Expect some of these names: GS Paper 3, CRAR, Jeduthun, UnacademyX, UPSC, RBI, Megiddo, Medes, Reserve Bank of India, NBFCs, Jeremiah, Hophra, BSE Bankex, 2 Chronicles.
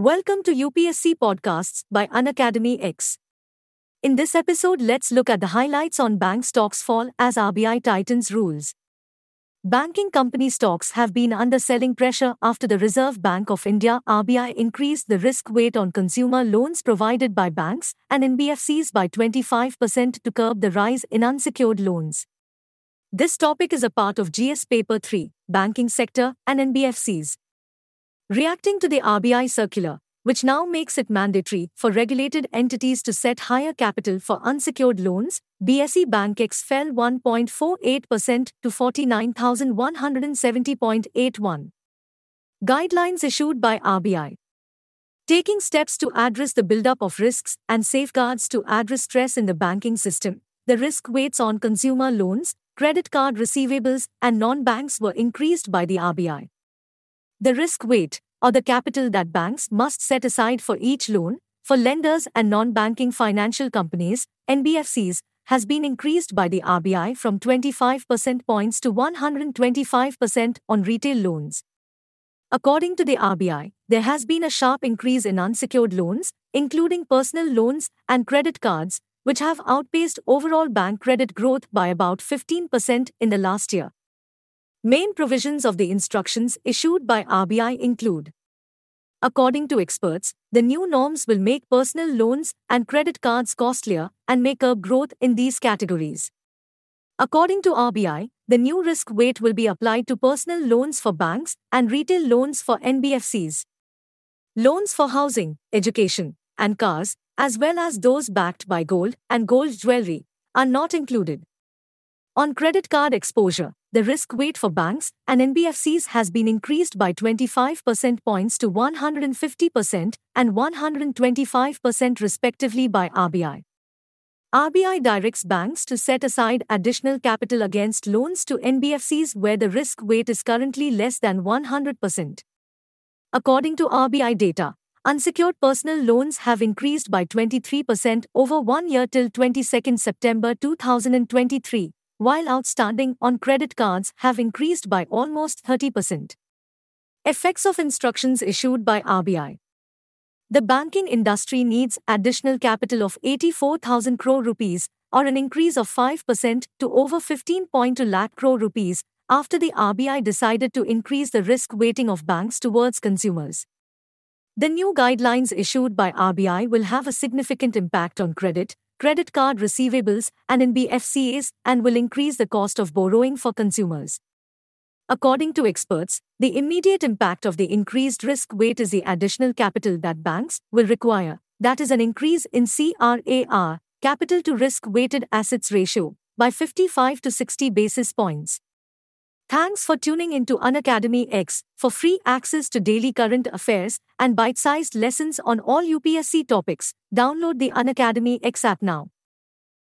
Welcome to UPSC Podcasts by UnacademyX. In this episode, let's look at the highlights on bank stocks fall as RBI tightens rules. Banking company stocks have been under selling pressure after the Reserve Bank of India (RBI) increased the risk weight on consumer loans provided by banks and NBFCs by 25% to curb the rise in unsecured loans. This topic is a part of GS Paper 3, Banking Sector and NBFCs. Reacting to the RBI circular, which now makes it mandatory for regulated entities to set higher capital for unsecured loans, BSE Bankex fell 1.48% to 49,170.81. Guidelines issued by RBI. Taking steps to address the buildup of risks and safeguards to address stress in the banking system, the risk weights on consumer loans, credit card receivables, and non-banks were increased by the RBI. The risk weight, or the capital that banks must set aside for each loan, for lenders and non-banking financial companies, NBFCs, has been increased by the RBI from 25% points to 125% on retail loans. According to the RBI, there has been a sharp increase in unsecured loans, including personal loans and credit cards, which have outpaced overall bank credit growth by about 15% in the last year. Main provisions of the instructions issued by RBI include: according to experts, the new norms will make personal loans and credit cards costlier and may curb growth in these categories. According to RBI, the new risk weight will be applied to personal loans for banks and retail loans for NBFCs. Loans for housing, education, and cars, as well as those backed by gold and gold jewelry, are not included. On credit card exposure, the risk weight for banks and NBFCs has been increased by 25% points to 150% and 125% respectively by RBI. RBI directs banks to set aside additional capital against loans to NBFCs where the risk weight is currently less than 100%. According to RBI data, unsecured personal loans have increased by 23% over 1 year till 22 September 2023. While outstanding on credit cards have increased by almost 30%. Effects of instructions issued by RBI. The banking industry needs additional capital of 84,000 crore rupees, or an increase of 5% to over 15.2 lakh crore rupees, after the RBI decided to increase the risk weighting of banks towards consumers. The new guidelines issued by RBI will have a significant impact on credit card receivables, and NBFCs, and will increase the cost of borrowing for consumers. According to experts, the immediate impact of the increased risk weight is the additional capital that banks will require, that is an increase in CRAR, capital to risk-weighted assets ratio, by 55 to 60 basis points. Thanks for tuning into UnacademyX for free access to daily current affairs and bite-sized lessons on all UPSC topics. Download the UnacademyX app now.